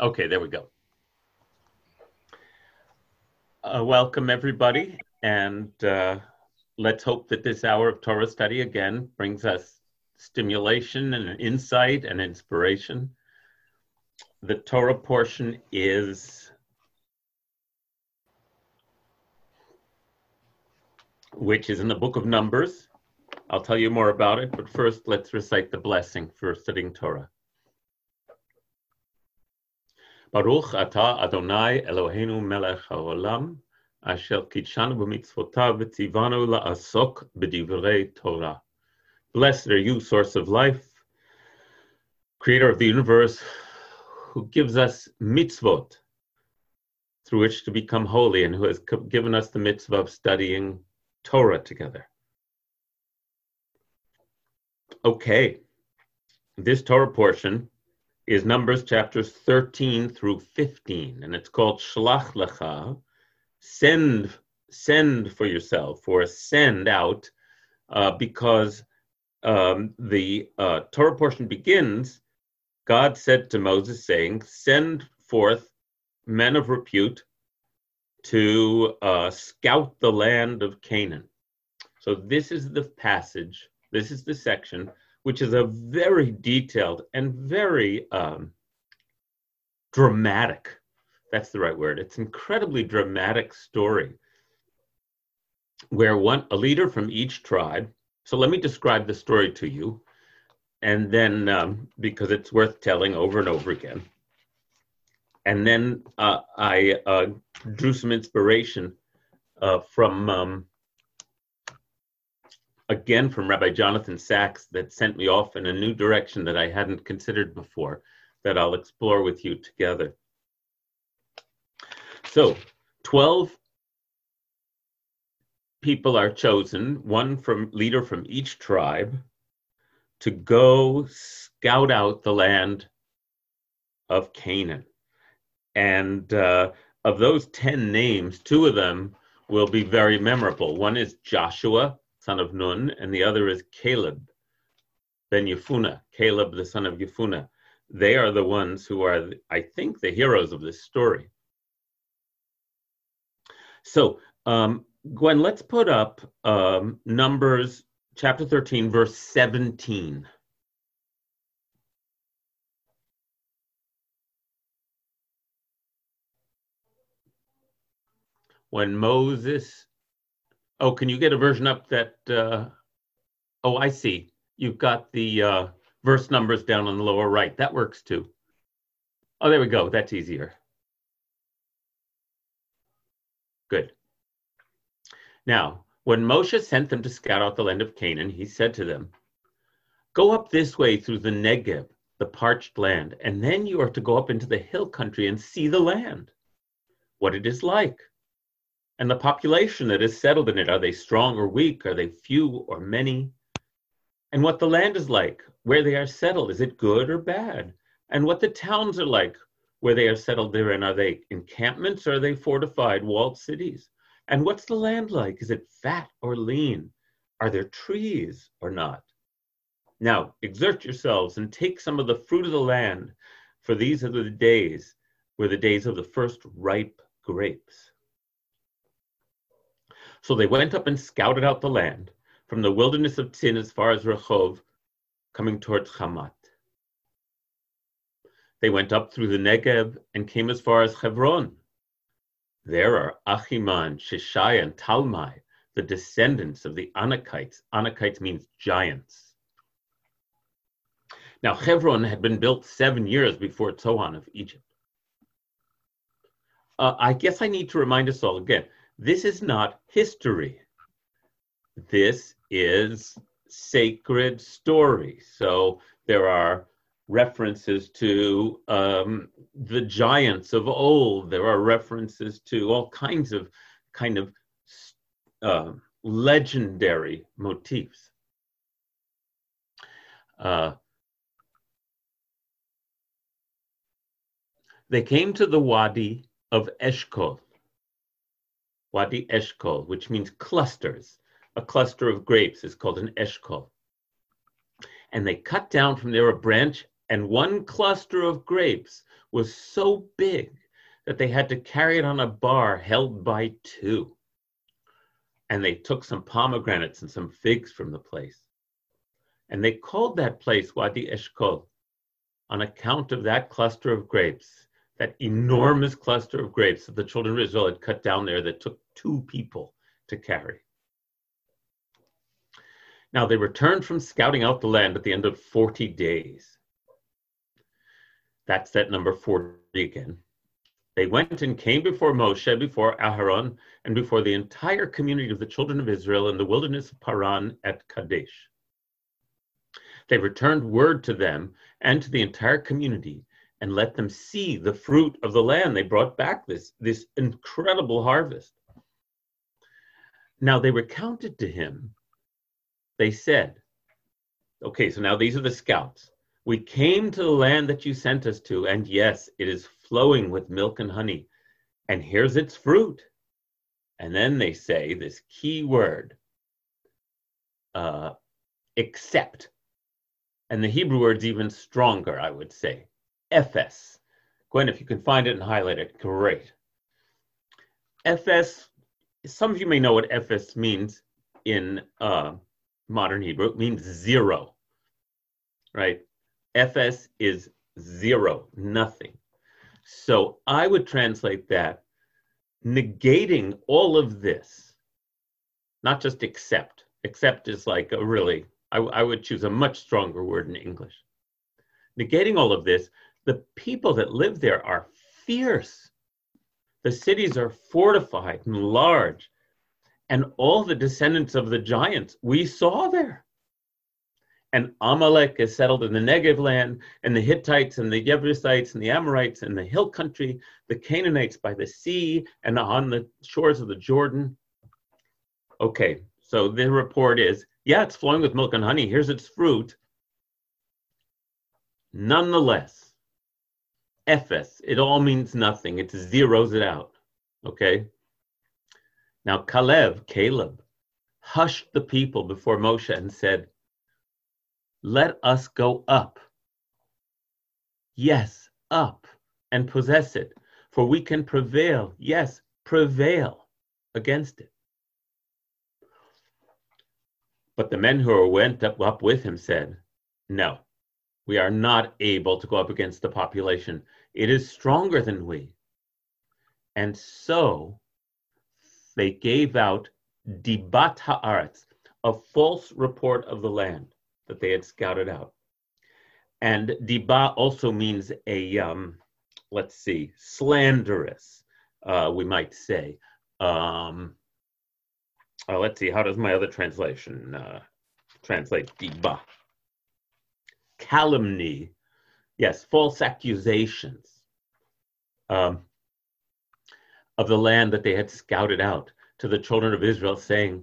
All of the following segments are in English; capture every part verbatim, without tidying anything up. Okay, there we go. Uh, welcome, everybody. And uh, let's hope that this hour of Torah study again brings us stimulation and insight and inspiration. The Torah portion is, which is in the book of Numbers. I'll tell you more about it, but first let's recite the blessing for studying Torah. Baruch atah Adonai Eloheinu melech haolam, asher kitshanu b'mitzvotav v'tzivanu la'asok b'divrei Torah. Blessed are you, source of life, creator of the universe, who gives us mitzvot, through which to become holy, and who has given us the mitzvah of studying Torah together. Okay, this Torah portion is Numbers chapters thirteen through fifteen, and it's called Shlach Lecha, send, send for yourself, or send out, uh, because um, the uh, Torah portion begins, God said to Moses, saying, send forth men of repute to uh, scout the land of Canaan. So this is the passage, this is the section, which is a very detailed and very um, dramatic, that's the right word, it's incredibly dramatic story, where one a leader from each tribe, so let me describe the story to you, and then, um, because it's worth telling over and over again, and then uh, I uh, drew some inspiration uh, from... Um, again from Rabbi Jonathan Sacks, that sent me off in a new direction that I hadn't considered before, that I'll explore with you together. So, twelve people are chosen, one from leader from each tribe, to go scout out the land of Canaan. And uh, of those ten names, two of them will be very memorable. One is Joshua, son of Nun, and the other is Caleb ben Yefunah, Caleb the son of Yefunah. They are the ones who are, I think, the heroes of this story. So, um, Gwen, let's put up um, Numbers chapter thirteen, verse seventeen. When Moses... Oh, can you get a version up that, uh, oh, I see. You've got the uh, verse numbers down on the lower right. That works too. Oh, there we go. That's easier. Good. Now, when Moshe sent them to scout out the land of Canaan, he said to them, go up this way through the Negev, the parched land, and then you are to go up into the hill country and see the land, what it is like. And the population that is settled in it, are they strong or weak? Are they few or many? And what the land is like, where they are settled, is it good or bad? And what the towns are like, where they are settled therein, are they encampments or are they fortified walled cities? And what's the land like? Is it fat or lean? Are there trees or not? Now, exert yourselves and take some of the fruit of the land, for these are the days, were the days of the first ripe grapes. So they went up and scouted out the land from the wilderness of Tzin as far as Rehov, coming towards Hamat. They went up through the Negev and came as far as Hebron. There are Achiman, Shishai, and Talmai, the descendants of the Anakites. Anakites means giants. Now Hebron had been built seven years before Zoan of Egypt. Uh, I guess I need to remind us all again, this is not history. This is sacred story. So there are references to um, the giants of old. There are references to all kinds of kind of uh, legendary motifs. Uh, they came to the Wadi of Eshkol. Wadi Eshkol, which means clusters. A cluster of grapes is called an Eshkol. And they cut down from there a branch And one cluster of grapes was so big that they had to carry it on a bar held by two. And they took some pomegranates and some figs from the place. And they called that place Wadi Eshkol, on account of that cluster of grapes, that enormous cluster of grapes that the children of Israel had cut down there that took two people to carry. Now they returned from scouting out the land at the end of forty days. That's that number forty again. They went and came before Moshe, before Aharon, and before the entire community of the children of Israel in the wilderness of Paran at Kadesh. They returned word to them and to the entire community and let them see the fruit of the land. They brought back this, this incredible harvest. Now they recounted to him, they said, okay, so now these are the scouts. We came to the land that you sent us to, and yes, it is flowing with milk and honey, and here's its fruit. And then they say this key word, uh, except. And the Hebrew word's even stronger, I would say. Ephes. Gwen, if you can find it and highlight it, great. Ephes, some of you may know what Ephes means in uh, modern Hebrew. It means zero, right? Ephes is zero, nothing. So I would translate that, negating all of this, not just accept. Accept is like a really, I, I would choose a much stronger word in English. Negating all of this, the people that live there are fierce. The cities are fortified and large. And all the descendants of the giants we saw there. And Amalek is settled in the Negev land, and the Hittites and the Jebusites and the Amorites and the hill country, the Canaanites by the sea and on the shores of the Jordan. Okay, so the report is, yeah, it's flowing with milk and honey. Here's its fruit. Nonetheless, Ephes, it all means nothing. It zeroes it out, okay? Now, Caleb, Caleb hushed the people before Moshe and said, let us go up. Yes, up and possess it, for we can prevail. Yes, prevail against it. But the men who went up, up with him said, no, we are not able to go up against the population. It is stronger than we. And so they gave out dibat ha'aretz, a false report of the land that they had scouted out. And diba also means a, um, let's see, slanderous, uh, we might say. Um, Uh, let's see, how does my other translation uh, translate diba? Calumny, yes, false accusations um, of the land that they had scouted out to the children of Israel, saying,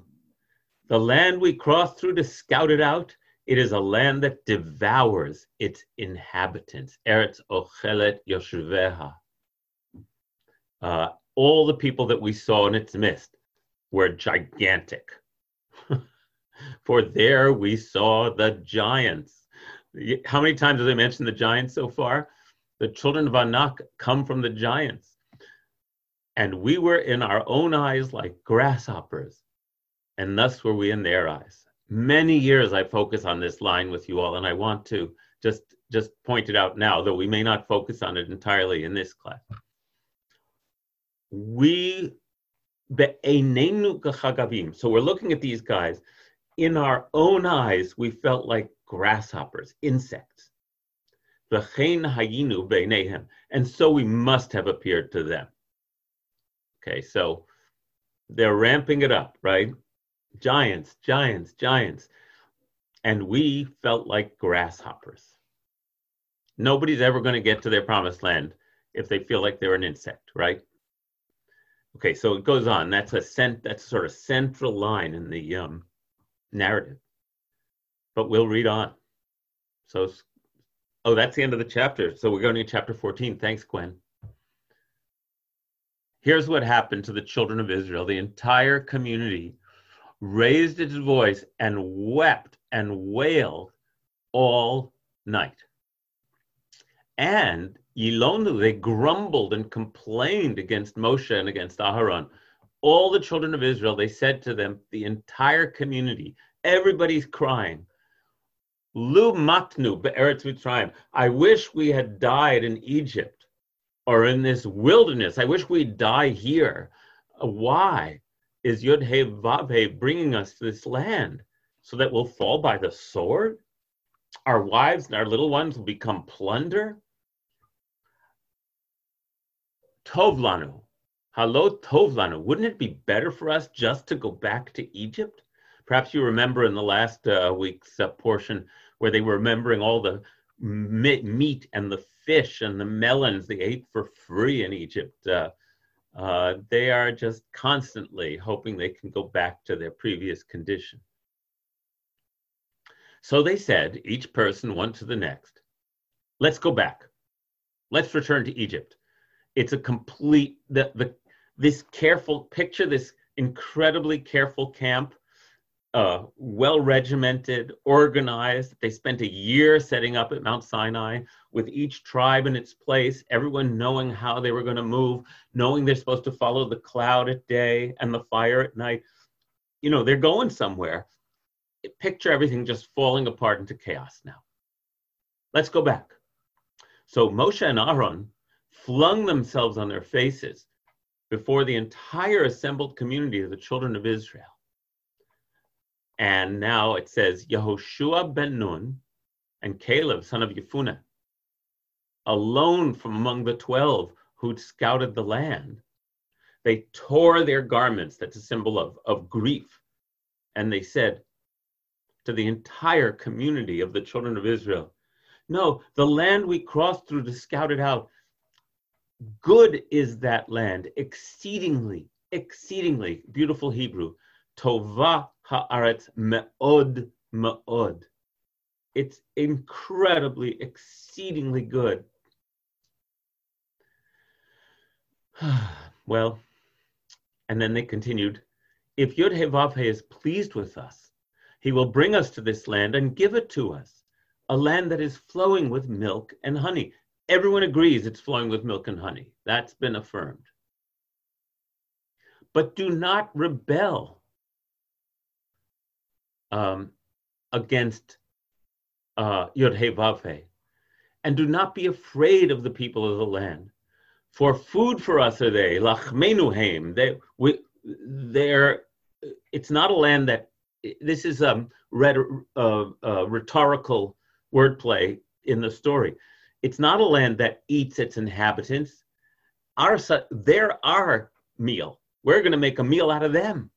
the land we crossed through to scout it out, it is a land that devours its inhabitants. Eretz ochelet yoshiveha. Uh, all the people that we saw in its midst were gigantic. For there we saw the giants. How many times have they mentioned the giants so far? The children of Anak come from the giants. And we were in our own eyes like grasshoppers, and thus were we in their eyes. Many years I focus on this line with you all, and I want to just, just point it out now, though we may not focus on it entirely in this class. We So we're looking at these guys. In our own eyes, we felt like grasshoppers, insects. And so we must have appeared to them. Okay, so they're ramping it up, right? Giants, giants, giants. And we felt like grasshoppers. Nobody's ever going to get to their promised land if they feel like they're an insect, right? Okay, so it goes on. That's a cent, that's sort of central line in the um, narrative. But we'll read on. So, oh, that's the end of the chapter. So we're going to chapter fourteen. Thanks, Gwen. Here's what happened to the children of Israel. The entire community raised its voice and wept and wailed all night. And Yilonu, they grumbled and complained against Moshe and against Aharon. All the children of Israel, they said to them, the entire community, everybody's crying. Lu matnu be'eretz Mitzrayim. I wish we had died in Egypt or in this wilderness. I wish we'd die here. Why is Yod-Heh-Vav-Heh bringing us to this land so that we'll fall by the sword? Our wives and our little ones will become plunder? Tov lanu, halo tov lanu. Wouldn't it be better for us just to go back to Egypt? Perhaps you remember in the last uh, week's uh, portion where they were remembering all the meat and the fish and the melons they ate for free in Egypt. Uh, uh, they are just constantly hoping they can go back to their previous condition. So they said, each person one to the next, let's go back. Let's return to Egypt. It's a complete, the, the, this careful, picture this incredibly careful camp, uh, well-regimented, organized. They spent a year setting up at Mount Sinai with each tribe in its place, everyone knowing how they were going to move, knowing they're supposed to follow the cloud at day and the fire at night. You know, they're going somewhere. Picture everything just falling apart into chaos now. Let's go back. So Moshe and Aaron flung themselves on their faces before the entire assembled community of the children of Israel. And now it says, Yehoshua ben Nun and Caleb, son of Yefuneh, alone from among the twelve who'd scouted the land, they tore their garments, that's a symbol of, of grief, and they said to the entire community of the children of Israel, no, the land we crossed through to scout it out, good is that land, exceedingly, exceedingly beautiful Hebrew. Tova haaretz me'od me'od. It's incredibly, exceedingly good. Well, and then they continued, if Yod-Heh-Vav-Heh is pleased with us, he will bring us to this land and give it to us, a land that is flowing with milk and honey. Everyone agrees it's flowing with milk and honey. That's been affirmed. But do not rebel um, against uh, Yod-Heh-Vav-Heh, and do not be afraid of the people of the land. For food for us are they, lachmenu heim. They, we, they're, it's not a land that, this is a um, uh, uh, rhetorical wordplay in the story. It's not a land that eats its inhabitants. Our, they're our meal. We're going to make a meal out of them.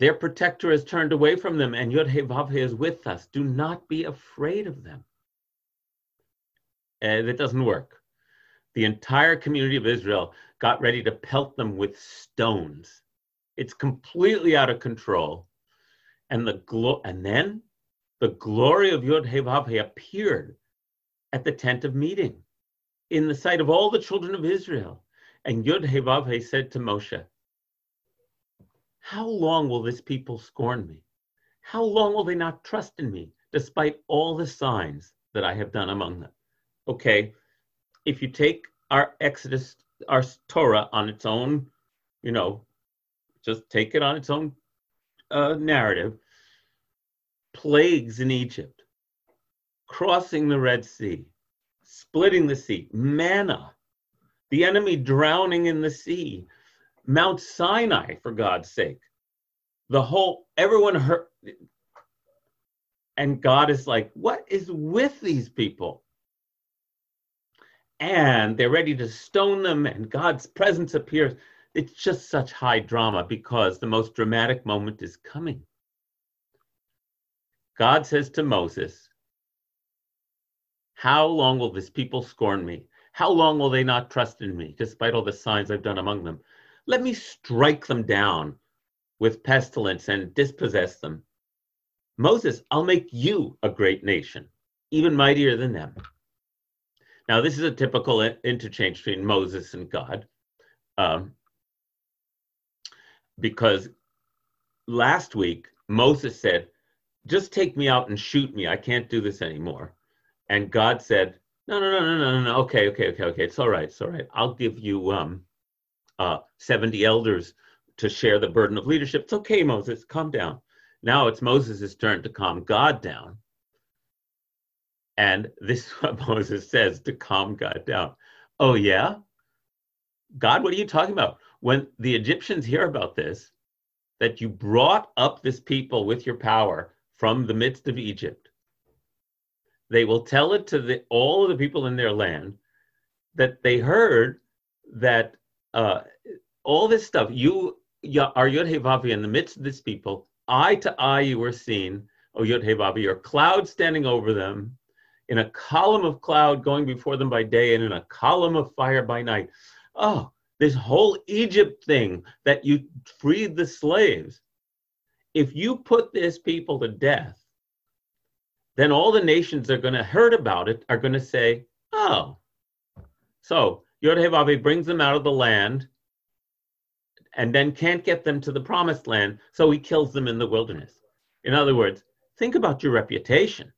Their protector has turned away from them, and Yod-Heh-Vav-Heh is with us. Do not be afraid of them. And it doesn't work. The entire community of Israel got ready to pelt them with stones. It's completely out of control. And the glo- and then the glory of Yod-Heh-Vav-Heh appeared at the tent of meeting in the sight of all the children of Israel. And Yod-Heh-Vav-Heh said to Moshe, how long will this people scorn me? How long will they not trust in me despite all the signs that I have done among them? Okay, if you take our Exodus, our Torah on its own, you know, just take it on its own uh, narrative. Plagues in Egypt, crossing the Red Sea, splitting the sea, manna, the enemy drowning in the sea, Mount Sinai, for God's sake. The whole, everyone hurt. And God is like, what is with these people? And they're ready to stone them, and God's presence appears. It's just such high drama because the most dramatic moment is coming. God says to Moses, how long will this people scorn me? How long will they not trust in me, despite all the signs I've done among them? Let me strike them down with pestilence and dispossess them. Moses, I'll make you a great nation, even mightier than them. Now, this is a typical interchange between Moses and God. Um, Because last week, Moses said, just take me out and shoot me. I can't do this anymore. And God said, no, no, no, no, no, no, okay, okay, okay, okay, it's all right, it's all right. I'll give you um, uh, seventy elders to share the burden of leadership. It's okay, Moses, calm down. Now it's Moses' turn to calm God down. And this is what Moses says to calm God down. Oh, yeah? God, what are you talking about? When the Egyptians hear about this, that you brought up this people with your power from the midst of Egypt, they will tell it to the, all of the people in their land that they heard that uh, all this stuff, you are Yod-Heh-Vav-Heh in the midst of this people, eye to eye you were seen, O Yod-Heh-Vav-Heh, your cloud standing over them, in a column of cloud going before them by day and in a column of fire by night. Oh, this whole Egypt thing that you freed the slaves. If you put this people to death, then all the nations that are going to heard about it are going to say, oh. So Yod-Heh-Vav-Heh brings them out of the land and then can't get them to the promised land, so he kills them in the wilderness. In other words, think about your reputation.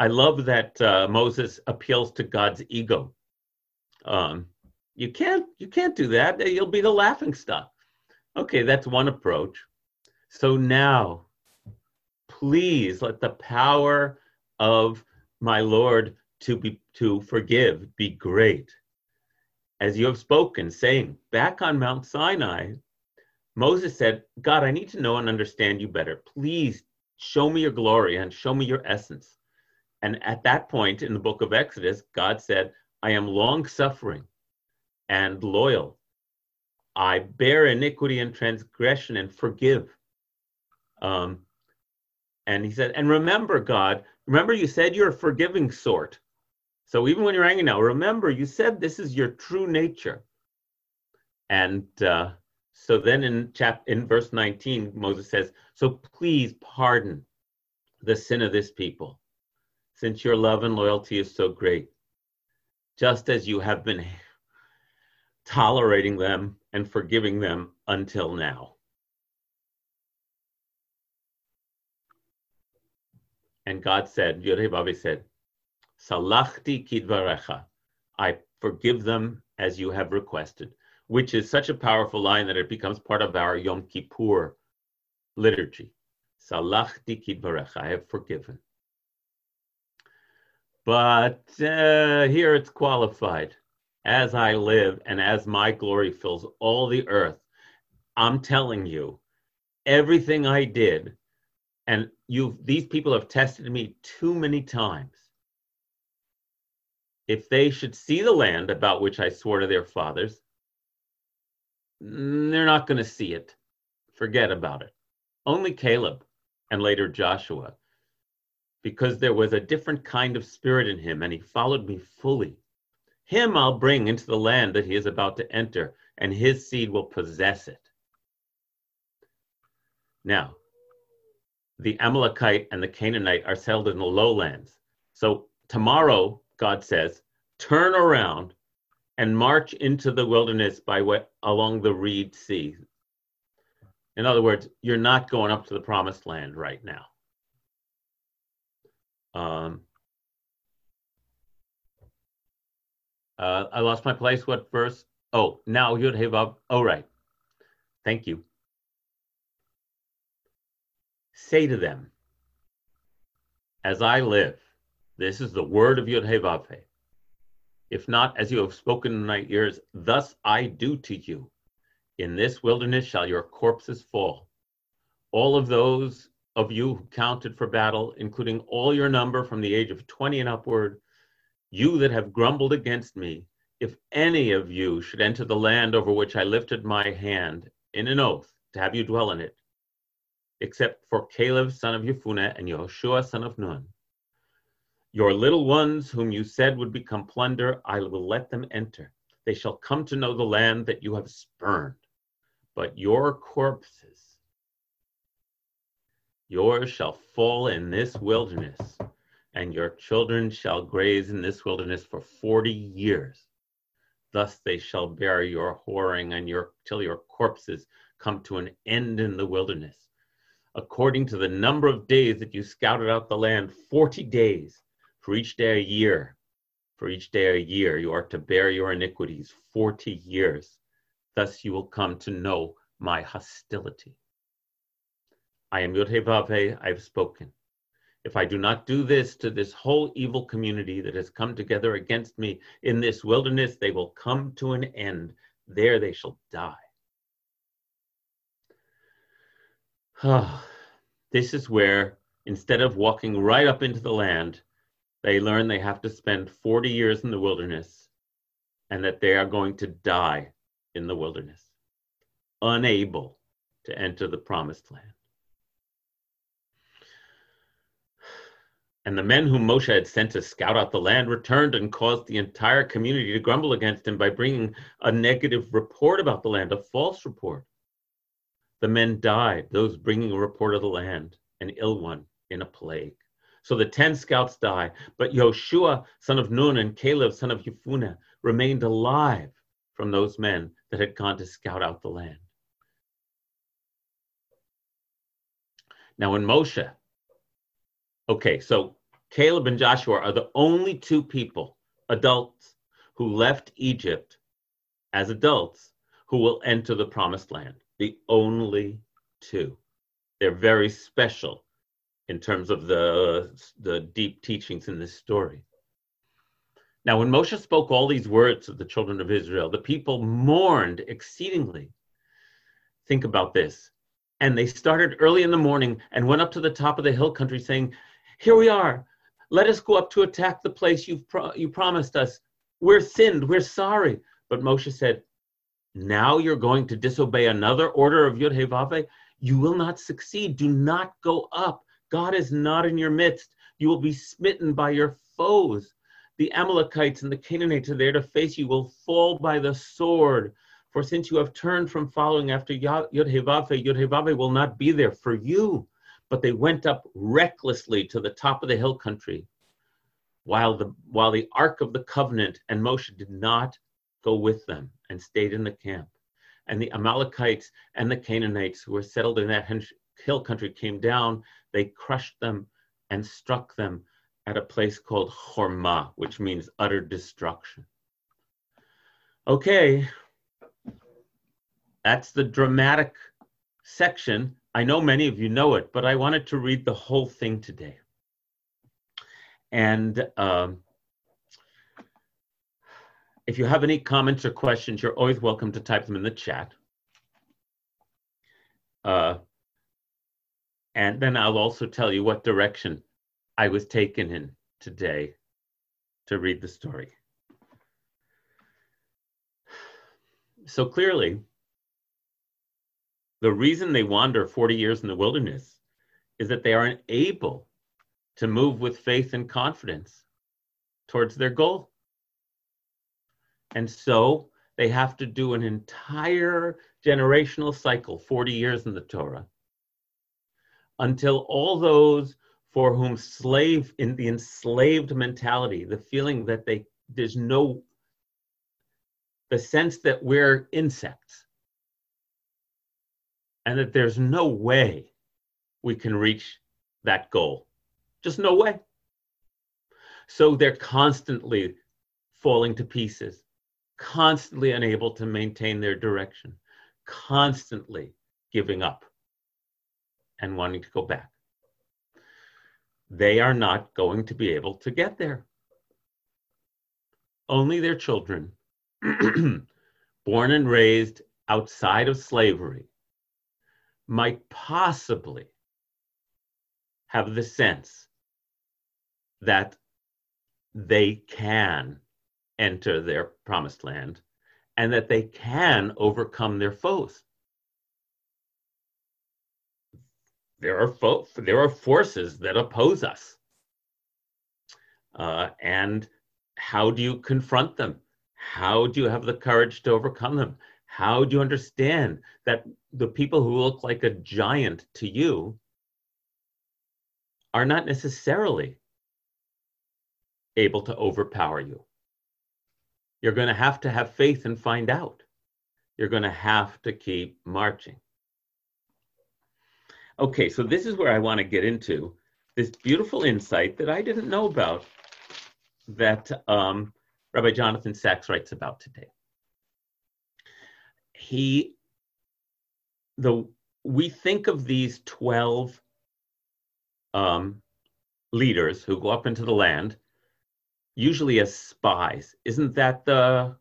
I love that uh, Moses appeals to God's ego. Um, you can't, you can't do that. You'll be the laughingstock. Okay, that's one approach. So now, please let the power of my Lord to be to forgive be great. As you have spoken, saying, back on Mount Sinai, Moses said, God, I need to know and understand you better. Please show me your glory and show me your essence. And at that point in the book of Exodus, God said, I am long-suffering and loyal. I bear iniquity and transgression and forgive. Um, and he said, and remember, God, remember you said you're a forgiving sort. So even when you're angry now, remember, you said this is your true nature. And uh, so then in chap- in verse nineteen, Moses says, so please pardon the sin of this people, since your love and loyalty is so great, just as you have been tolerating them and forgiving them until now. And God said, Yod-Heh-Vav-Heh said, Salachti kidvarecha, I forgive them as you have requested, which is such a powerful line that it becomes part of our Yom Kippur liturgy. Salachti kidvarecha, I have forgiven. But uh, here it's qualified. As I live and as my glory fills all the earth, I'm telling you, everything I did, and you've, these people have tested me too many times. If they should see the land about which I swore to their fathers, they're not going to see it. Forget about it. Only Caleb and later Joshua, because there was a different kind of spirit in him and he followed me fully. Him I'll bring into the land that he is about to enter, and his seed will possess it. Now, the Amalekite and the Canaanite are settled in the lowlands. So tomorrow, God says, turn around and march into the wilderness by way, along the Reed Sea. In other words, you're not going up to the promised land right now. Um, uh, I lost my place. What verse? Oh, now Yod-Heh-Vav. Oh, right. Thank you. Say to them, as I live, this is the word of Yod-Heh-Vav-Heh. If not, as you have spoken in my ears, thus I do to you. In this wilderness shall your corpses fall. All of those of you who counted for battle, including all your number from the age of twenty and upward, you that have grumbled against me, if any of you should enter the land over which I lifted my hand in an oath to have you dwell in it, except for Caleb, son of Jephunneh, and Yehoshua, son of Nun. Your little ones, whom you said would become plunder, I will let them enter. They shall come to know the land that you have spurned. But your corpses, yours shall fall in this wilderness, and your children shall graze in this wilderness for forty years. Thus they shall bear your whoring and your till your corpses come to an end in the wilderness. According to the number of days that you scouted out the land, forty days. For each day a year, for each day a year, you are to bear your iniquities forty years. Thus you will come to know my hostility. I am Yod-Heh-Vav-Heh, I have spoken. If I do not do this to this whole evil community that has come together against me in this wilderness, they will come to an end. There they shall die. Oh, this is where, instead of walking right up into the land, they learn they have to spend forty years in the wilderness and that they are going to die in the wilderness, unable to enter the promised land. And the men whom Moshe had sent to scout out the land returned and caused the entire community to grumble against him by bringing a negative report about the land, a false report. The men died, those bringing a report of the land, an ill one, in a plague. So the ten scouts died, but Joshua, son of Nun, and Caleb, son of Jephunneh, remained alive from those men that had gone to scout out the land. Now in Moshe, okay, so Caleb and Joshua are the only two people, adults, who left Egypt as adults who will enter the promised land. The only two. They're very special in terms of the, the deep teachings in this story. Now, when Moshe spoke all these words to the children of Israel, the people mourned exceedingly. Think about this. And they started early in the morning and went up to the top of the hill country saying, "Here we are. Let us go up to attack the place you've pro- you promised us. We're sinned. We're sorry." But Moshe said, "Now you're going to disobey another order of Yod-Heh-Vav-Heh? You will not succeed. Do not go up. God is not in your midst. You will be smitten by your foes. The Amalekites and the Canaanites are there to face you. You will fall by the sword. For since you have turned from following after Yod-Heh-Vav-Heh, Yod-Heh-Vav-Heh will not be there for you." But they went up recklessly to the top of the hill country while the, while the Ark of the Covenant and Moshe did not go with them and stayed in the camp. And the Amalekites and the Canaanites who were settled in that hill country came down. They crushed them and struck them at a place called Hormah, which means utter destruction. Okay. That's the dramatic section. I know many of you know it, but I wanted to read the whole thing today. And um, if you have any comments or questions, you're always welcome to type them in the chat. Uh, and then I'll also tell you what direction I was taken in today to read the story. So clearly, the reason they wander forty years in the wilderness is that they are unable to move with faith and confidence towards their goal. And so they have to do an entire generational cycle, forty years in the Torah, until all those for whom slave, in the enslaved mentality, the feeling that they, there's no, the sense that we're insects, and that there's no way we can reach that goal. Just no way. So they're constantly falling to pieces, constantly unable to maintain their direction, constantly giving up and wanting to go back. They are not going to be able to get there. Only their children, born and raised outside of slavery, might possibly have the sense that they can enter their promised land and that they can overcome their foes. There are fo- there are forces that oppose us. Uh, and how do you confront them? How do you have the courage to overcome them? How do you understand that the people who look like a giant to you are not necessarily able to overpower you? You're going to have to have faith and find out. You're going to have to keep marching. Okay, so this is where I want to get into this beautiful insight that I didn't know about that um, Rabbi Jonathan Sacks writes about today. He, the we think of these twelve um, leaders who go up into the land usually as spies. Isn't that the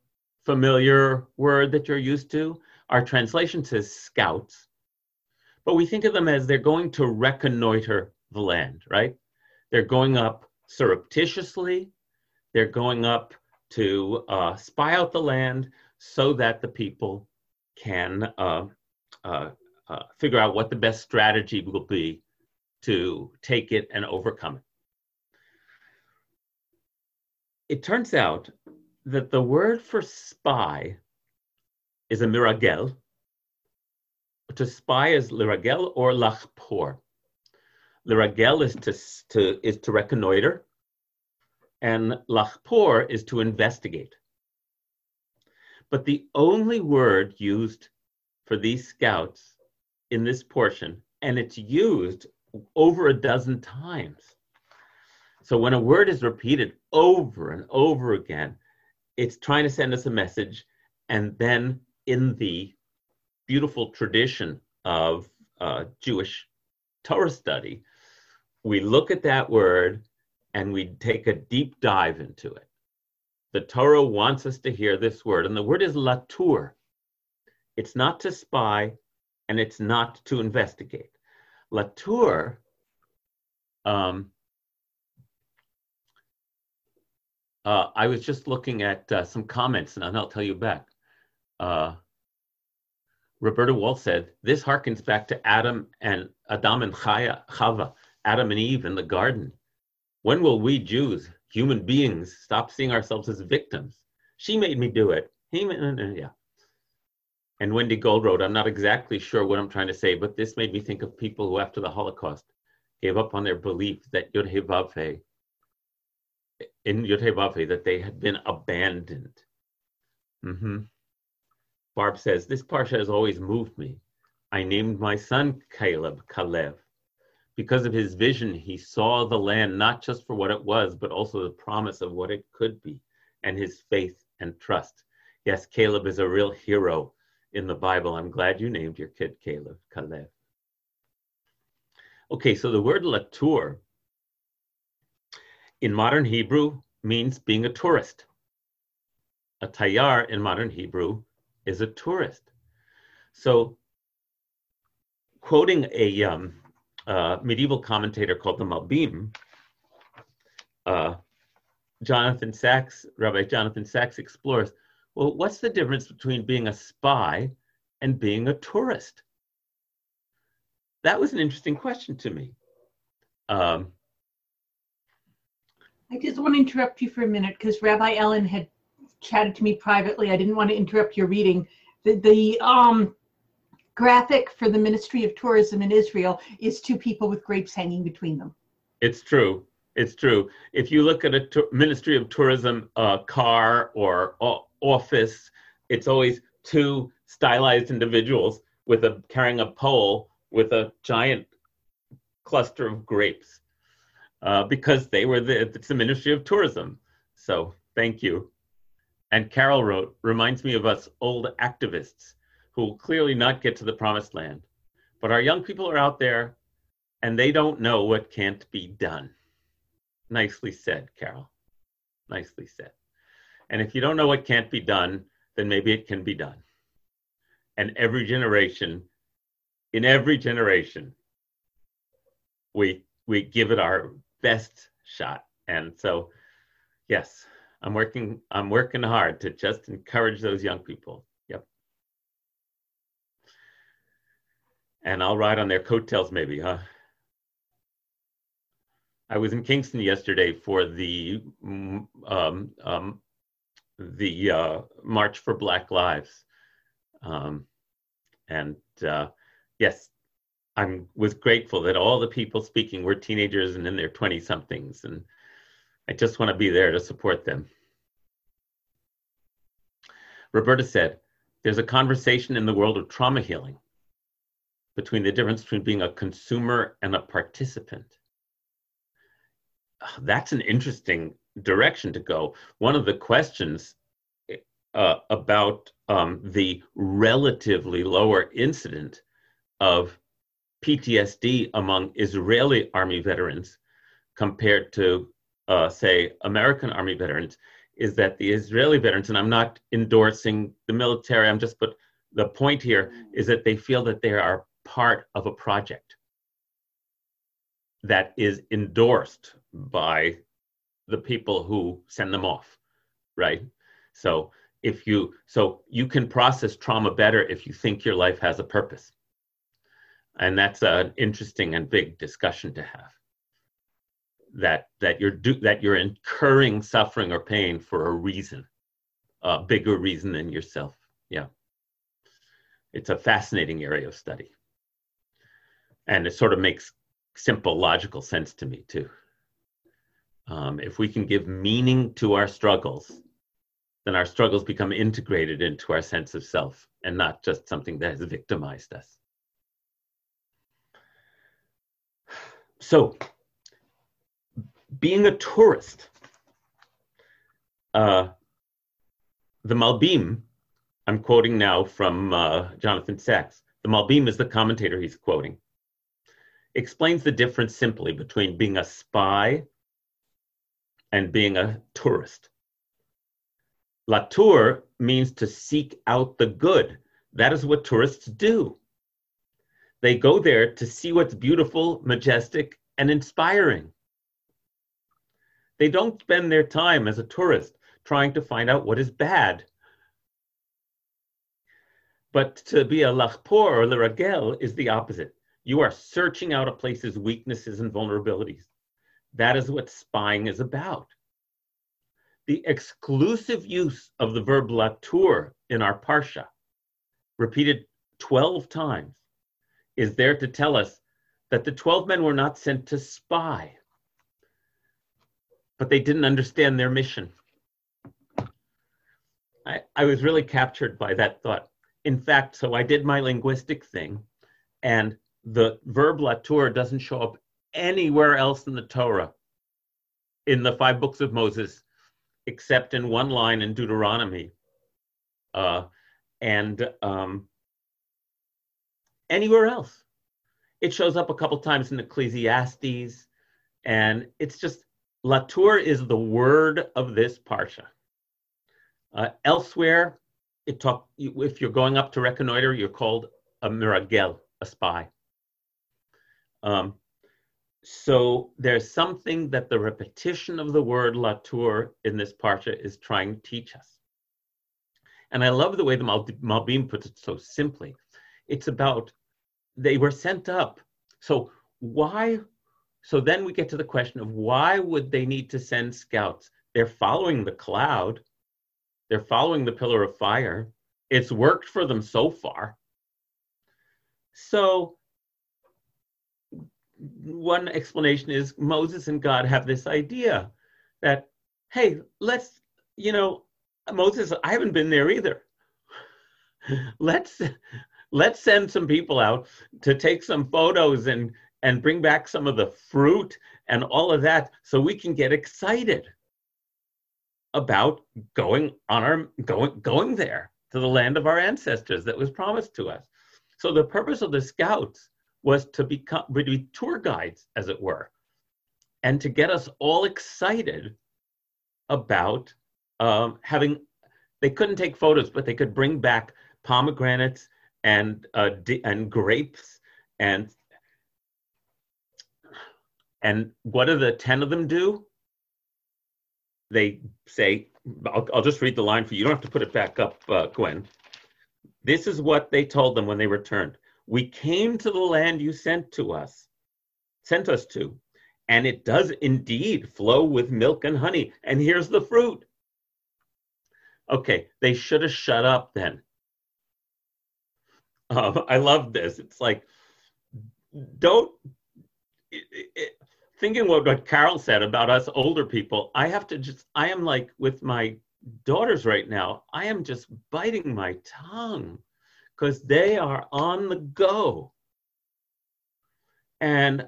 familiar word that you're used to? Our translation says scouts, but we think of them as they're going to reconnoiter the land, right? They're going up surreptitiously. They're going up to uh, spy out the land so that the people can uh, uh, uh, figure out what the best strategy will be to take it and overcome it. It turns out that the word for spy is a miragel. To spy is liragel or lachpor. Liragel is to, to, is to reconnoiter, and lachpor is to investigate. But the only word used for these scouts in this portion, and it's used over a dozen times. So when a word is repeated over and over again, it's trying to send us a message. And then in the beautiful tradition of uh, Jewish Torah study, we look at that word and we take a deep dive into it. The Torah wants us to hear this word, and the word is Latour. It's not to spy, and it's not to investigate. Latour um, uh, I was just looking at uh, some comments, and I'll tell you back. Uh, Roberta Wall said, this harkens back to Adam and Adam and Chava, Adam and Eve in the garden. When will we Jews, human beings, stop seeing ourselves as victims? She made me do it. He, yeah. And Wendy Gold wrote, I'm not exactly sure what I'm trying to say, but this made me think of people who, after the Holocaust, gave up on their belief that Yod-Heh-Vav-Heh, in Yod-Heh-Vav-Heh, that they had been abandoned. Mm-hmm. Barb says, this parsha has always moved me. I named my son Caleb, Caleb, because of his vision. He saw the land not just for what it was, but also the promise of what it could be, and his faith and trust. Yes, Caleb is a real hero in the Bible. I'm glad you named your kid Caleb, Caleb. Okay, so the word Latour in modern Hebrew means being a tourist. A tayar in modern Hebrew is a tourist. So quoting a um, uh, medieval commentator called the Malbim, uh, Jonathan Sacks, Rabbi Jonathan Sacks explores, well, what's the difference between being a spy and being a tourist? That was an interesting question to me. Um, I just want to interrupt you for a minute because Rabbi Ellen had chatted to me privately. I didn't want to interrupt your reading. The, the um, graphic for the Ministry of Tourism in Israel is two people with grapes hanging between them. It's true. It's true. If you look at a t- Ministry of Tourism uh, car or uh, office, it's always two stylized individuals with a carrying a pole with a giant cluster of grapes uh, because they were the, it's the Ministry of Tourism. So thank you. And Carol wrote, reminds me of us old activists who will clearly not get to the promised land. But our young people are out there and they don't know what can't be done. Nicely said, Carol. Nicely said. And if you don't know what can't be done, then maybe it can be done. And every generation, in every generation, we we give it our best shot. And so, yes. I'm working, I'm working hard to just encourage those young people. Yep. And I'll ride on their coattails maybe, huh? I was in Kingston yesterday for the um, um, the uh, March for Black Lives. Um, and uh, yes, I was grateful that all the people speaking were teenagers and in their twenty-somethings, and I just want to be there to support them. Roberta said, there's a conversation in the world of trauma healing between the difference between being a consumer and a participant. That's an interesting direction to go. One of the questions uh, about um, the relatively lower incident of P T S D among Israeli Army veterans compared to, uh, say, American Army veterans is that the Israeli veterans, and I'm not endorsing the military, I'm just, but the point here is that they feel that they are part of a project that is endorsed by the people who send them off, right? So if you, so you can process trauma better if you think your life has a purpose. And that's an interesting and big discussion to have. That that you're do, that you're incurring suffering or pain for a reason, a bigger reason than yourself. Yeah, it's a fascinating area of study, and it sort of makes simple logical sense to me too. Um, if we can give meaning to our struggles, then our struggles become integrated into our sense of self, and not just something that has victimized us. So, being a tourist, uh, the Malbim, I'm quoting now from uh, Jonathan Sacks, the Malbim is the commentator he's quoting, explains the difference simply between being a spy and being a tourist. Latour means to seek out the good. That is what tourists do. They go there to see what's beautiful, majestic, and inspiring. They don't spend their time as a tourist trying to find out what is bad. But to be a lachpor or l'ragel is the opposite. You are searching out a place's weaknesses and vulnerabilities. That is what spying is about. The exclusive use of the verb latur in our parsha, repeated twelve times, is there to tell us that the twelve men were not sent to spy, but they didn't understand their mission. I, I was really captured by that thought. In fact, so I did my linguistic thing, and the verb latur doesn't show up anywhere else in the Torah, in the five books of Moses, except in one line in Deuteronomy. Uh, and um, anywhere else. It shows up a couple times in Ecclesiastes, and it's just, Latour is the word of this parsha. Uh, elsewhere, it talk, if you're going up to reconnoiter, you're called a miragel, a spy. Um, so there's something that the repetition of the word Latour in this parsha is trying to teach us. And I love the way the Malbim puts it so simply. It's about, they were sent up. So why... So then we get to the question of why would they need to send scouts? They're following the cloud. They're following the pillar of fire. It's worked for them so far. So one explanation is Moses and God have this idea that, hey, let's, you know, Moses, I haven't been there either. Let's, let's send some people out to take some photos and and bring back some of the fruit and all of that so we can get excited about going on our going going there to the land of our ancestors that was promised to us. So the purpose of the scouts was to become to be tour guides, as it were, and to get us all excited about um, having, they couldn't take photos, but they could bring back pomegranates and uh, di- and grapes and And what do the ten of them do? They say, I'll, I'll just read the line for you. You don't have to put it back up, uh, Gwen. This is what they told them when they returned. We came to the land you sent to us, sent us to, and it does indeed flow with milk and honey. And here's the fruit. Okay, they should have shut up then. Uh, I love this. It's like, don't, it, it, thinking what, what Carol said about us older people, I have to just, I am like with my daughters right now, I am just biting my tongue because they are on the go. And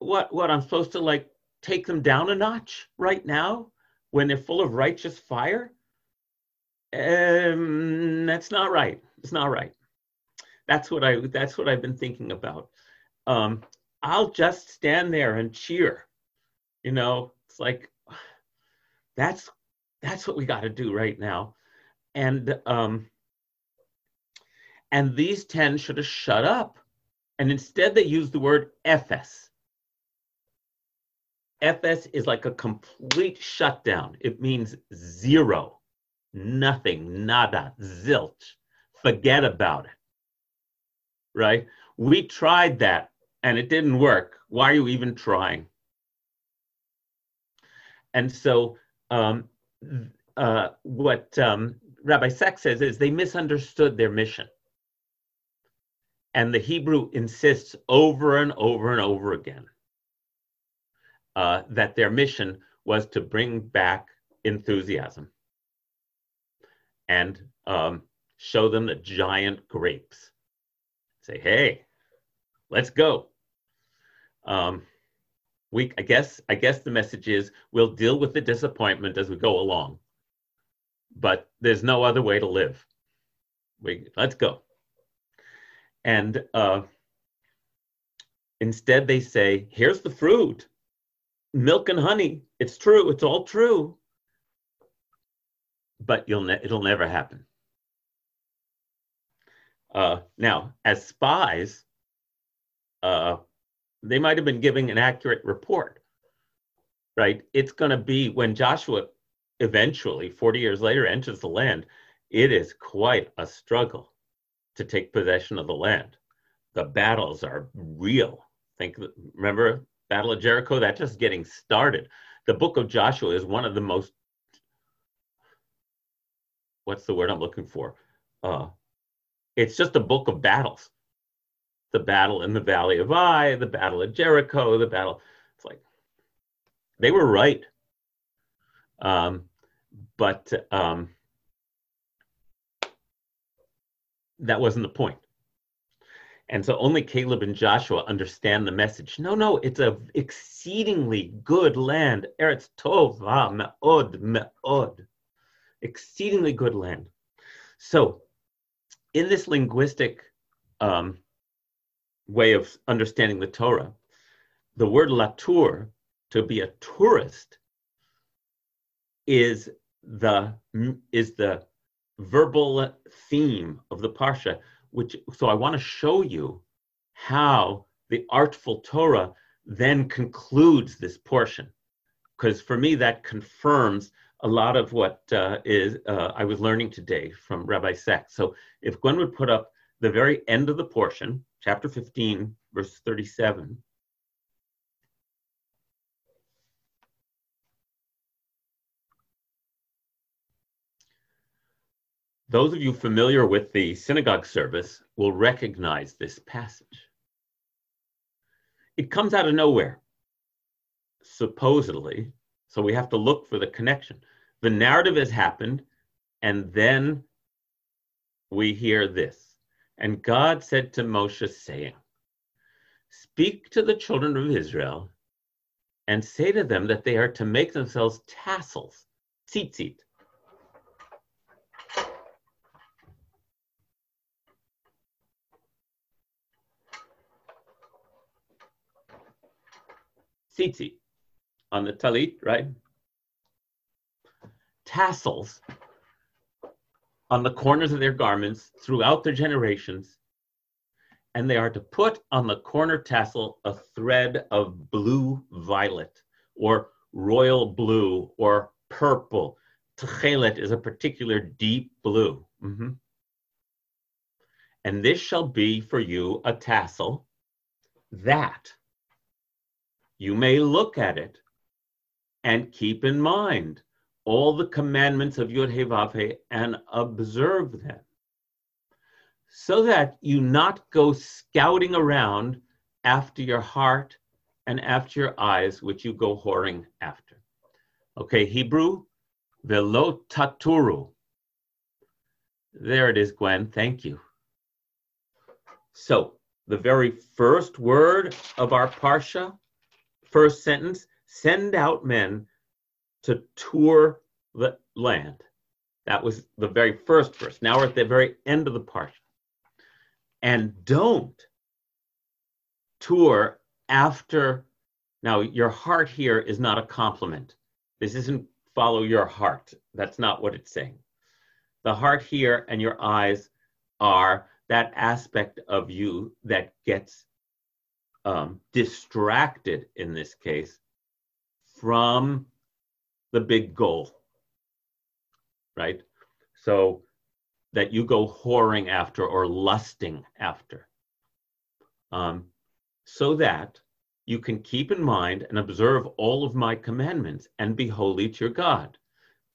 what, what I'm supposed to like, take them down a notch right now? when they're full of righteous fire? Um, that's not right. It's not right. That's what I, that's what I've been thinking about. Um, I'll just stand there and cheer. You know, it's like, that's, that's what we got to do right now. And, um, and these ten should have shut up. And instead they used the word F S. F S is like a complete shutdown. It means zero, nothing, nada, zilch. Forget about it, right? We tried that and it didn't work. Why are you even trying? And so um, uh, what um, Rabbi Sacks says is they misunderstood their mission. And the Hebrew insists over and over and over again uh, that their mission was to bring back enthusiasm and um, show them the giant grapes. Say, hey, let's go. Um, we, I guess, I guess the message is we'll deal with the disappointment as we go along, but there's no other way to live. We, let's go. And uh, instead they say, here's the fruit, milk and honey. It's true, it's all true. But you'll ne- it'll never happen. Uh, now, as spies, uh, they might have been giving an accurate report, right? It's gonna be when Joshua eventually, forty years later, enters the land, it is quite a struggle to take possession of the land. The battles are real. Think, remember Battle of Jericho? That's just getting started. The book of Joshua is one of the most, what's the word I'm looking for? Uh, it's just a book of battles. The battle in the Valley of Ai, the Battle of Jericho, the battle, it's like, they were right. Um, but, um, That wasn't the point. And so only Caleb and Joshua understand the message. No, no, it's a exceedingly good land. Eretz tova me'od me'od. Exceedingly good land. So in this linguistic um, way of understanding the Torah, the word Latour, to be a tourist, is the is the verbal theme of the Parsha, which, so I want to show you how the artful Torah then concludes this portion. Because for me, that confirms a lot of what uh, is uh, I was learning today from Rabbi Sacks. So if Gwen would put up the very end of the portion, chapter fifteen, verse thirty-seven. Those of you familiar with the synagogue service will recognize this passage. It comes out of nowhere, supposedly, so we have to look for the connection. The narrative has happened, and then we hear this. And God said to Moshe, saying, "Speak to the children of Israel and say to them that they are to make themselves tassels, tzitzit, tzitzit on the talit, right? Tassels on the corners of their garments throughout their generations, and they are to put on the corner tassel a thread of blue violet, or royal blue, or purple. Tchelet is a particular deep blue. Mm-hmm. And this shall be for you a tassel that you may look at it and keep in mind all the commandments of Yod-Heh-Vav-Heh and observe them, so that you not go scouting around after your heart and after your eyes, which you go whoring after." Okay, Hebrew, velo taturu. There it is, Gwen, thank you. So the very first word of our Parsha, first sentence, send out men to tour the land. That was the very first verse. Now we're at the very end of the parsha. And don't tour after. Now, your heart here is not a compliment. This isn't follow your heart. That's not what it's saying. The heart here and your eyes are that aspect of you that gets um, distracted, in this case, from the big goal, right? So that you go whoring after or lusting after, um, so that you can keep in mind and observe all of my commandments and be holy to your God.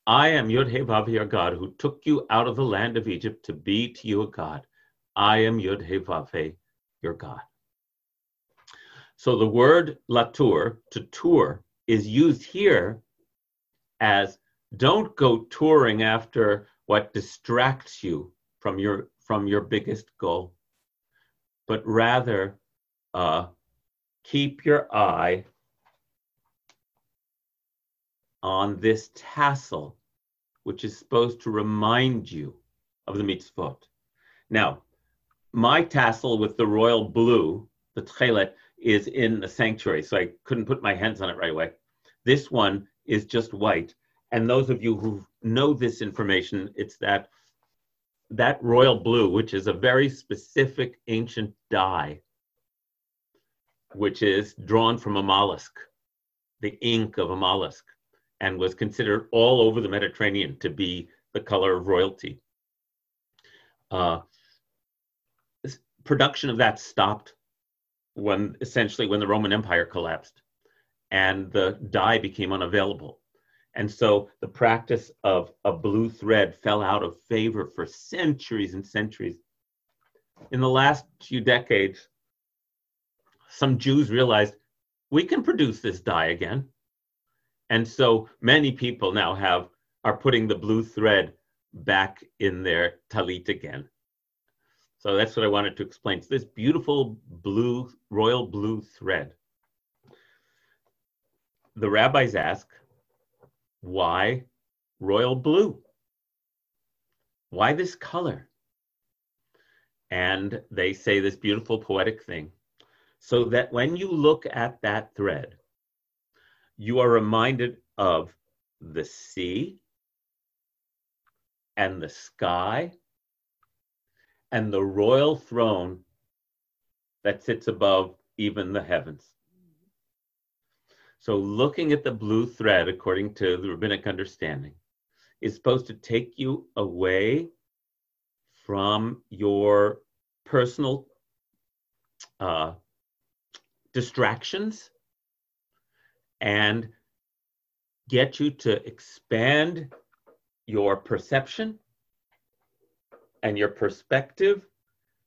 I am Yod-Heh-Vav-Heh, your God, who took you out of the land of Egypt to be to you a God. I am Yod-Heh-Vav-Heh, your God. So the word Latur, to tour, is used here as don't go touring after what distracts you from your from your biggest goal, but rather uh, keep your eye on this tassel, which is supposed to remind you of the mitzvot. Now, my tassel with the royal blue, the Tchelet, is in the sanctuary, so I couldn't put my hands on it right away. This one is just white. And those of you who know this information, it's that that royal blue, which is a very specific ancient dye, which is drawn from a mollusk, the ink of a mollusk, and was considered all over the Mediterranean to be the color of royalty. Uh, production of that stopped when, essentially, when the Roman Empire collapsed, and the dye became unavailable. And so the practice of a blue thread fell out of favor for centuries and centuries. In the last few decades, some Jews realized we can produce this dye again. And so many people now have are putting the blue thread back in their talit again. So that's what I wanted to explain. So this beautiful blue, royal blue thread. The rabbis ask, why royal blue? Why this color? And they say this beautiful poetic thing, so that when you look at that thread, you are reminded of the sea and the sky and the royal throne that sits above even the heavens. So looking at the blue thread, according to the rabbinic understanding, is supposed to take you away from your personal uh, distractions and get you to expand your perception and your perspective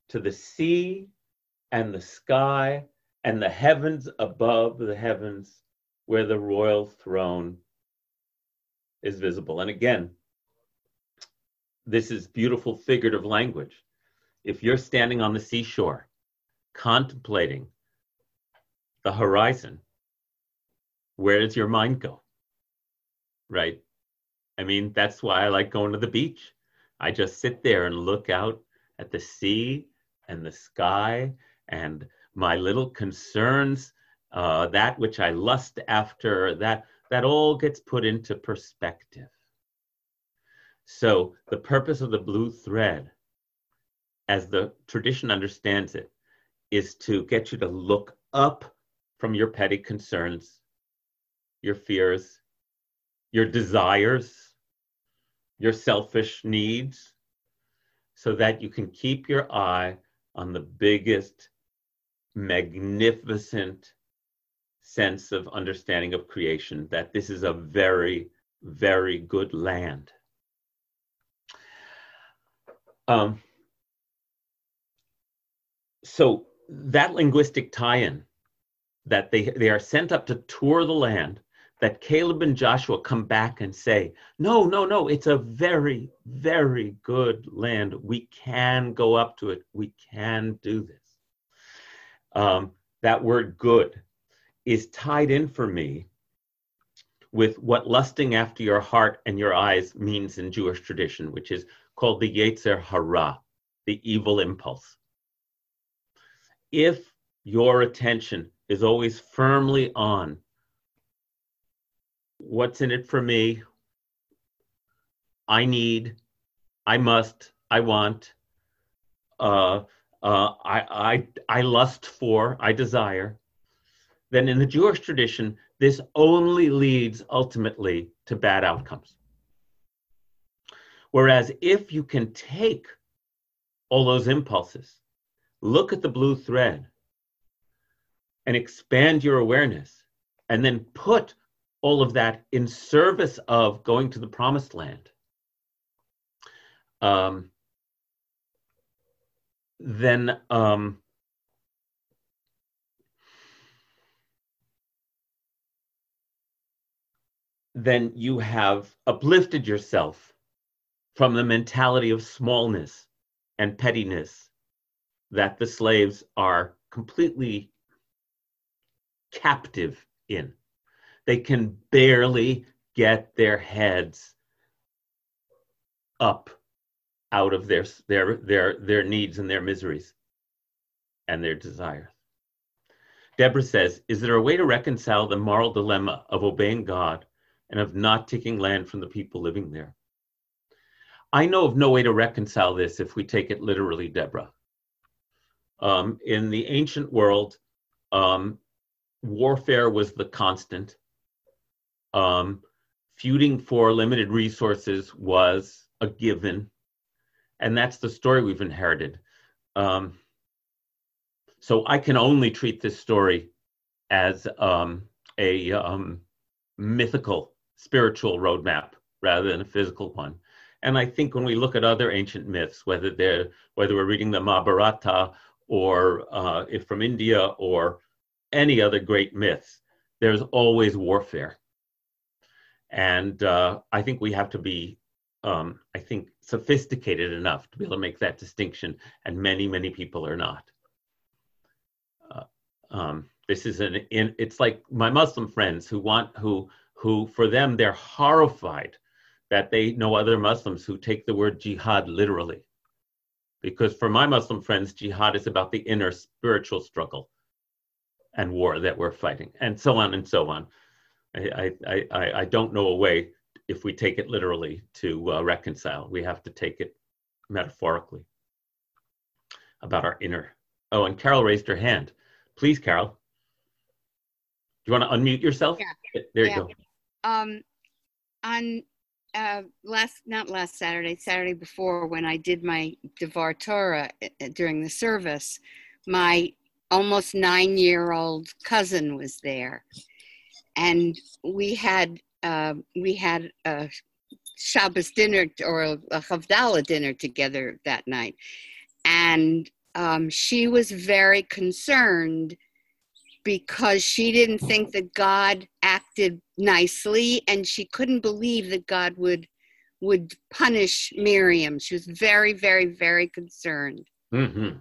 to the sea and the sky and the heavens above the heavens, where the royal throne is visible. And again, this is beautiful figurative language. If you're standing on the seashore, contemplating the horizon, where does your mind go? Right? I mean, that's why I like going to the beach. I just sit there and look out at the sea and the sky and my little concerns, uh, that which I lust after, that, that all gets put into perspective. So the purpose of the blue thread, as the tradition understands it, is to get you to look up from your petty concerns, your fears, your desires, your selfish needs, so that you can keep your eye on the biggest, magnificent sense of understanding of creation, that this is a very, very good land. Um, so that linguistic tie-in, that they, they are sent up to tour the land, that Caleb and Joshua come back and say, no, no, no, it's a very, very good land. We can go up to it. We can do this. Um, that word good is tied in for me with what lusting after your heart and your eyes means in Jewish tradition, which is called the Yetzer Hara, the evil impulse. If your attention is always firmly on what's in it for me, I need, I must, I want, uh, uh, I, I, I lust for, I desire, then in the Jewish tradition, this only leads ultimately to bad outcomes. Whereas if you can take all those impulses, look at the blue thread, and expand your awareness, and then put all of that in service of going to the promised land, um, then um, then you have uplifted yourself from the mentality of smallness and pettiness that the slaves are completely captive in. They can barely get their heads up out of their, their, their, their needs and their miseries and their desires. Deborah says, is there a way to reconcile the moral dilemma of obeying God and of not taking land from the people living there? I know of no way to reconcile this if we take it literally, Deborah. Um, in the ancient world, um, warfare was the constant. Um, feuding for limited resources was a given. And that's the story we've inherited. Um, so I can only treat this story as um, a um, mythical, spiritual roadmap rather than a physical one. And I think when we look at other ancient myths, whether they're whether we're reading the Mahabharata or uh, if from India or any other great myths, there's always warfare. And uh, I think we have to be, um, I think, sophisticated enough to be able to make that distinction. And many, many people are not. Uh, um, this is an, in, it's like my Muslim friends who want, who, who for them, they're horrified that they know other Muslims who take the word jihad literally. Because for my Muslim friends, jihad is about the inner spiritual struggle and war that we're fighting, and so on and so on. I I I, I don't know a way, if we take it literally, to uh, reconcile. We have to take it metaphorically about our inner. Oh, and Carol raised her hand. Please, Carol. Do you want to unmute yourself? Yeah. There you yeah. go. Um, on uh, last, not last Saturday, Saturday before, when I did my Devar Torah during the service, my almost nine-year-old cousin was there, and we had uh, we had a Shabbos dinner or a Havdalah dinner together that night, and um, she was very concerned because she didn't think that God acted nicely, and she couldn't believe that God would would punish Miriam. She was very, very, very concerned, mm-hmm.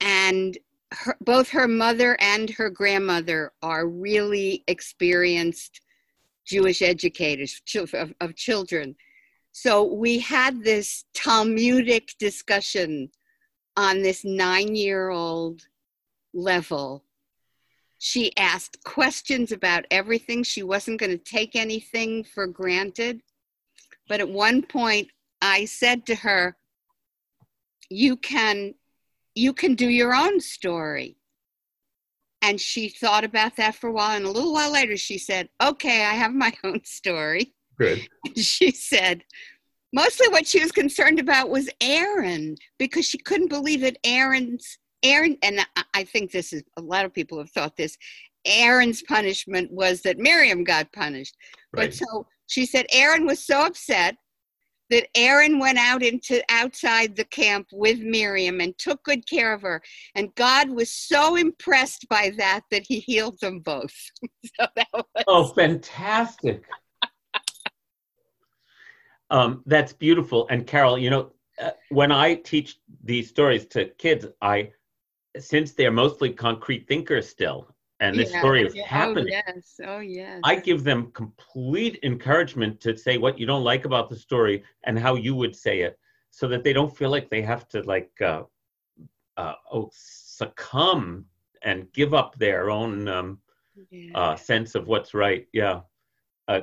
and. Her, both her mother and her grandmother are really experienced Jewish educators of, of children. So we had this Talmudic discussion on this nine-year-old level. She asked questions about everything. She wasn't going to take anything for granted. But at one point, I said to her, you can... you can do your own story. And she thought about that for a while. And a little while later, she said, okay, I have my own story. Good. And she said, mostly what she was concerned about was Aaron, because she couldn't believe that Aaron's, Aaron, and I think this is, a lot of people have thought this, Aaron's punishment was that Miriam got punished. Right. But so she said, Aaron was so upset that Aaron went out into outside the camp with Miriam and took good care of her. And God was so impressed by that that he healed them both. So that was... Oh, fantastic. um, that's beautiful. And Carol, you know, uh, when I teach these stories to kids, I, since they're mostly concrete thinkers still, and this yeah. story is yeah. happening. Oh, yes. Oh, yes. I give them complete encouragement to say what you don't like about the story and how you would say it, so that they don't feel like they have to like uh, uh, oh, succumb and give up their own um, yeah. uh, sense of what's right. Yeah. Uh,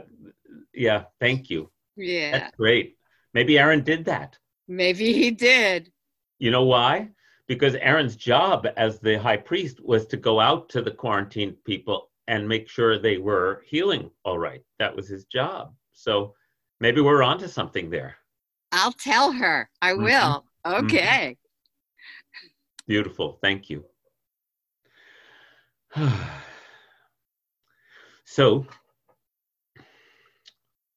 yeah. Thank you. Yeah. That's great. Maybe Aaron did that. Maybe he did. You know why? Because Aaron's job as the high priest was to go out to the quarantined people and make sure they were healing all right. That was his job. So maybe we're onto something there. I'll tell her. I mm-hmm. will. Okay. Mm-hmm. Beautiful. Thank you. So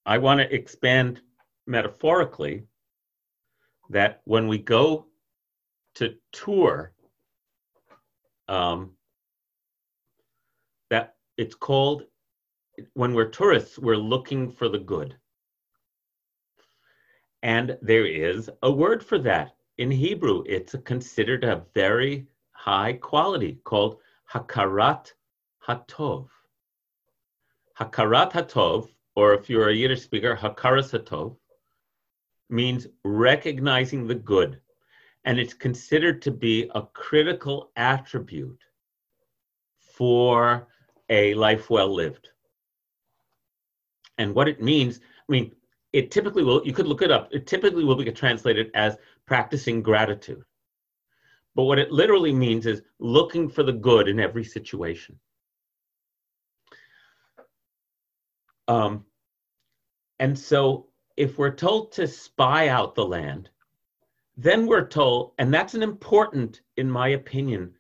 I want to expand metaphorically that when we go to tour, um, that it's called, when we're tourists, we're looking for the good. And there is a word for that. In Hebrew, it's considered a very high quality called Hakaras hatov. Hakaras hatov, or if you're a Yiddish speaker, Hakaras hatov, means recognizing the good. And it's considered to be a critical attribute for a life well lived. And what it means, I mean, it typically will, you could look it up, it typically will be translated as practicing gratitude. But what it literally means is looking for the good in every situation. Um, and so if we're told to spy out the land, then we're told, and that's an important, in my opinion,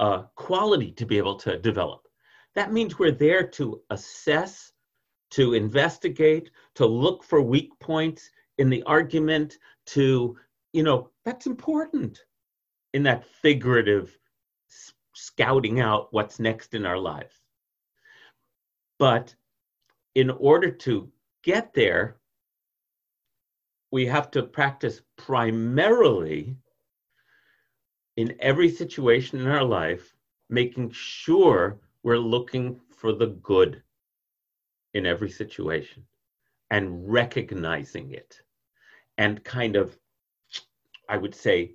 uh, quality to be able to develop. That means we're there to assess, to investigate, to look for weak points in the argument, to, you know, that's important in that figurative scouting out what's next in our lives. But in order to get there, we have to practice primarily in every situation in our life, making sure we're looking for the good in every situation and recognizing it and kind of, I would say,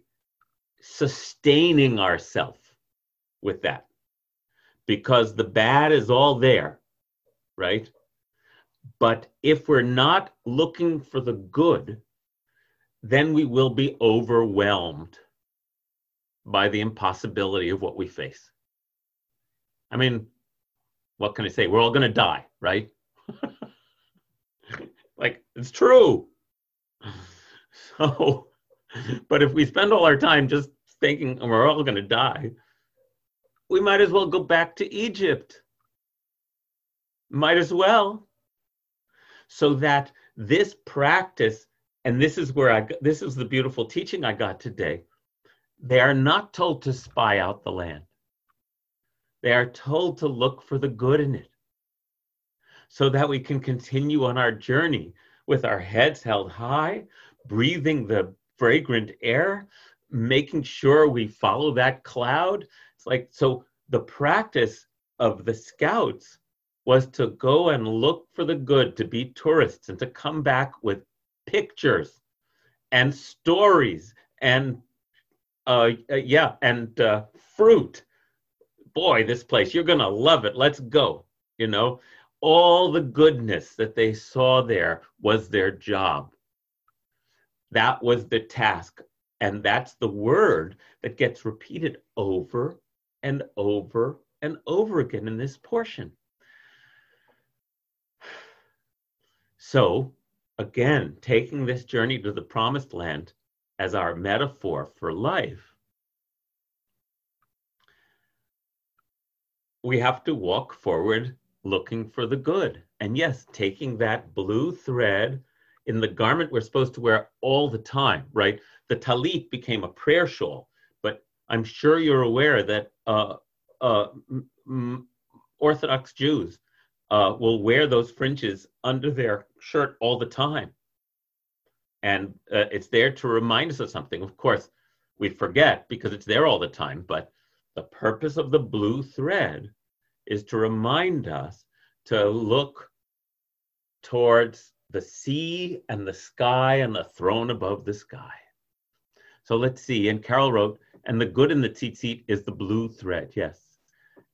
sustaining ourselves with that, because the bad is all there, right? But if we're not looking for the good, then we will be overwhelmed by the impossibility of what we face. I mean, what can I say? We're all going to die, right? Like, it's true. So, but if we spend all our time just thinking we're all going to die, we might as well go back to Egypt. Might as well. So that this practice, and this is where I, this is the beautiful teaching I got today. They are not told to spy out the land. They are told to look for the good in it, so that we can continue on our journey with our heads held high, breathing the fragrant air, making sure we follow that cloud. It's like, so the practice of the scouts was to go and look for the good, to be tourists, and to come back with pictures and stories and, uh, uh, yeah, and uh, fruit. Boy, this place, you're going to love it. Let's go. You know, all the goodness that they saw there was their job. That was the task. And that's the word that gets repeated over and over and over again in this portion. So, again, taking this journey to the promised land as our metaphor for life, we have to walk forward looking for the good. And yes, taking that blue thread in the garment we're supposed to wear all the time, right? The talit became a prayer shawl, but I'm sure you're aware that uh, uh, m- m- Orthodox Jews Uh, will wear those fringes under their shirt all the time. And uh, it's there to remind us of something. Of course, we forget because it's there all the time, but the purpose of the blue thread is to remind us to look towards the sea and the sky and the throne above the sky. So let's see. And Carol wrote, and the good in the tzitzit is the blue thread. Yes.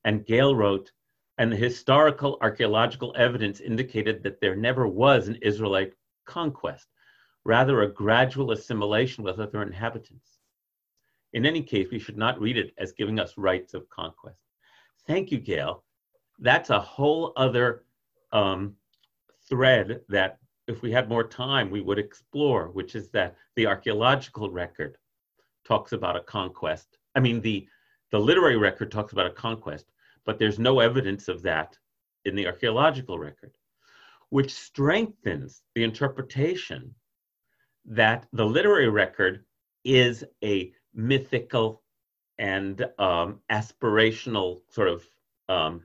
And Gail wrote, and the historical archaeological evidence indicated that there never was an Israelite conquest, rather a gradual assimilation with other inhabitants. In any case, we should not read it as giving us rights of conquest. Thank you, Gail. That's a whole other um, thread that if we had more time, we would explore, which is that the archaeological record talks about a conquest. I mean, the, the literary record talks about a conquest, but there's no evidence of that in the archaeological record, which strengthens the interpretation that the literary record is a mythical and um, aspirational sort of, um,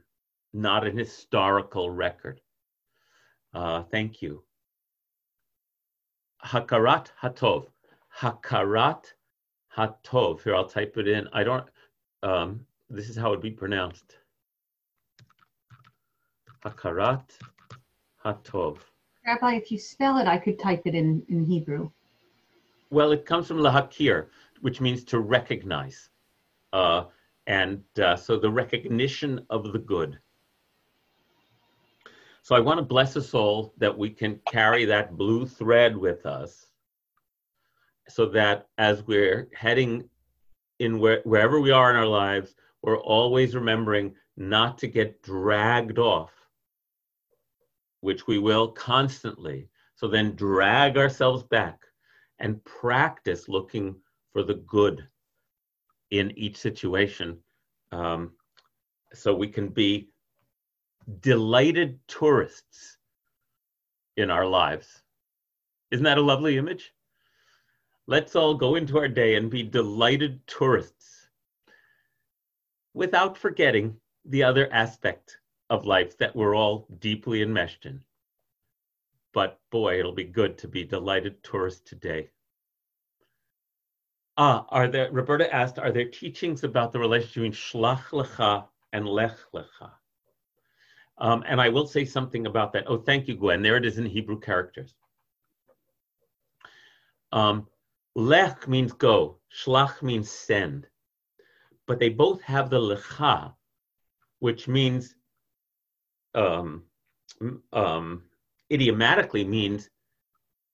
not an historical record. Uh, thank you. Hakarat hatov, Hakarat hatov. Here, I'll type it in. I don't, um, this is how it would be pronounced. Hakarat hatov. Rabbi, if you spell it, I could type it in, in Hebrew. Well, it comes from lahakir, which means to recognize. Uh, and uh, so the recognition of the good. So I want to bless us all that we can carry that blue thread with us so that as we're heading in where, wherever we are in our lives, we're always remembering not to get dragged off, which we will constantly. So then drag ourselves back and practice looking for the good in each situation, um, so we can be delighted tourists in our lives. Isn't that a lovely image? Let's all go into our day and be delighted tourists without forgetting the other aspect of life that we're all deeply enmeshed in. But boy, it'll be good to be delighted tourists today. Ah, are there, Roberta asked, are there teachings about the relationship between Shlach Lecha and Lech Lecha? Um, and I will say something about that. Oh, thank you, Gwen. There it is in Hebrew characters. Um, Lech means go. Shlach means send. But they both have the Lecha, which means, um, um, idiomatically means,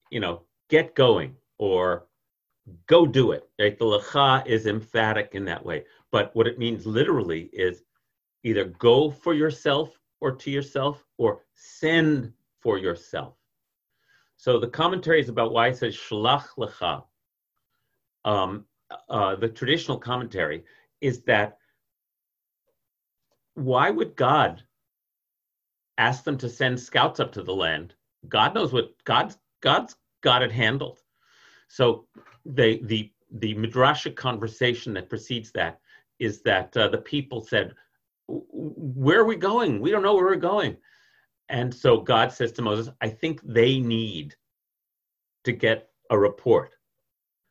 you know, get going or go do it. Right? The Lecha is emphatic in that way. But what it means literally is either go for yourself or to yourself, or send for yourself. So the commentary is about why it says Shlach Lecha. Um, uh, the traditional commentary is that why would God ask them to send scouts up to the land? God knows what, God's, God's got it handled. So they, the, the Midrashic conversation that precedes that is that uh, the people said, where are we going? We don't know where we're going. And so God says to Moses, I think they need to get a report.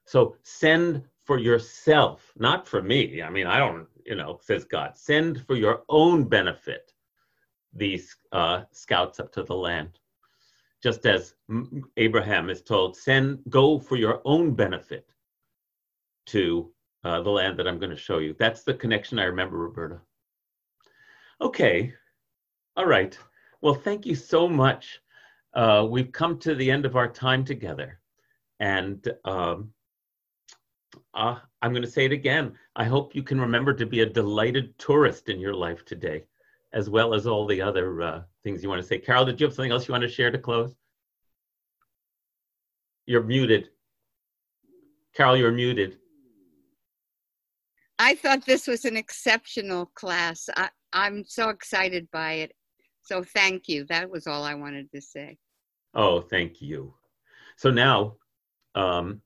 So send for yourself, not for me. I mean, I don't, you know, says God, send for your own benefit these uh, scouts up to the land. Just as Abraham is told, send, go for your own benefit to uh, the land that I'm going to show you. That's the connection I remember, Roberta. Okay, all right. Well, thank you so much. Uh, we've come to the end of our time together. And um, uh, I'm gonna say it again. I hope you can remember to be a delighted tourist in your life today, as well as all the other uh, things you wanna say. Carol, did you have something else you wanna share to close? You're muted. Carol, you're muted. I thought this was an exceptional class. I, I'm so excited by it. So thank you. That was all I wanted to say. Oh, thank you. So now um,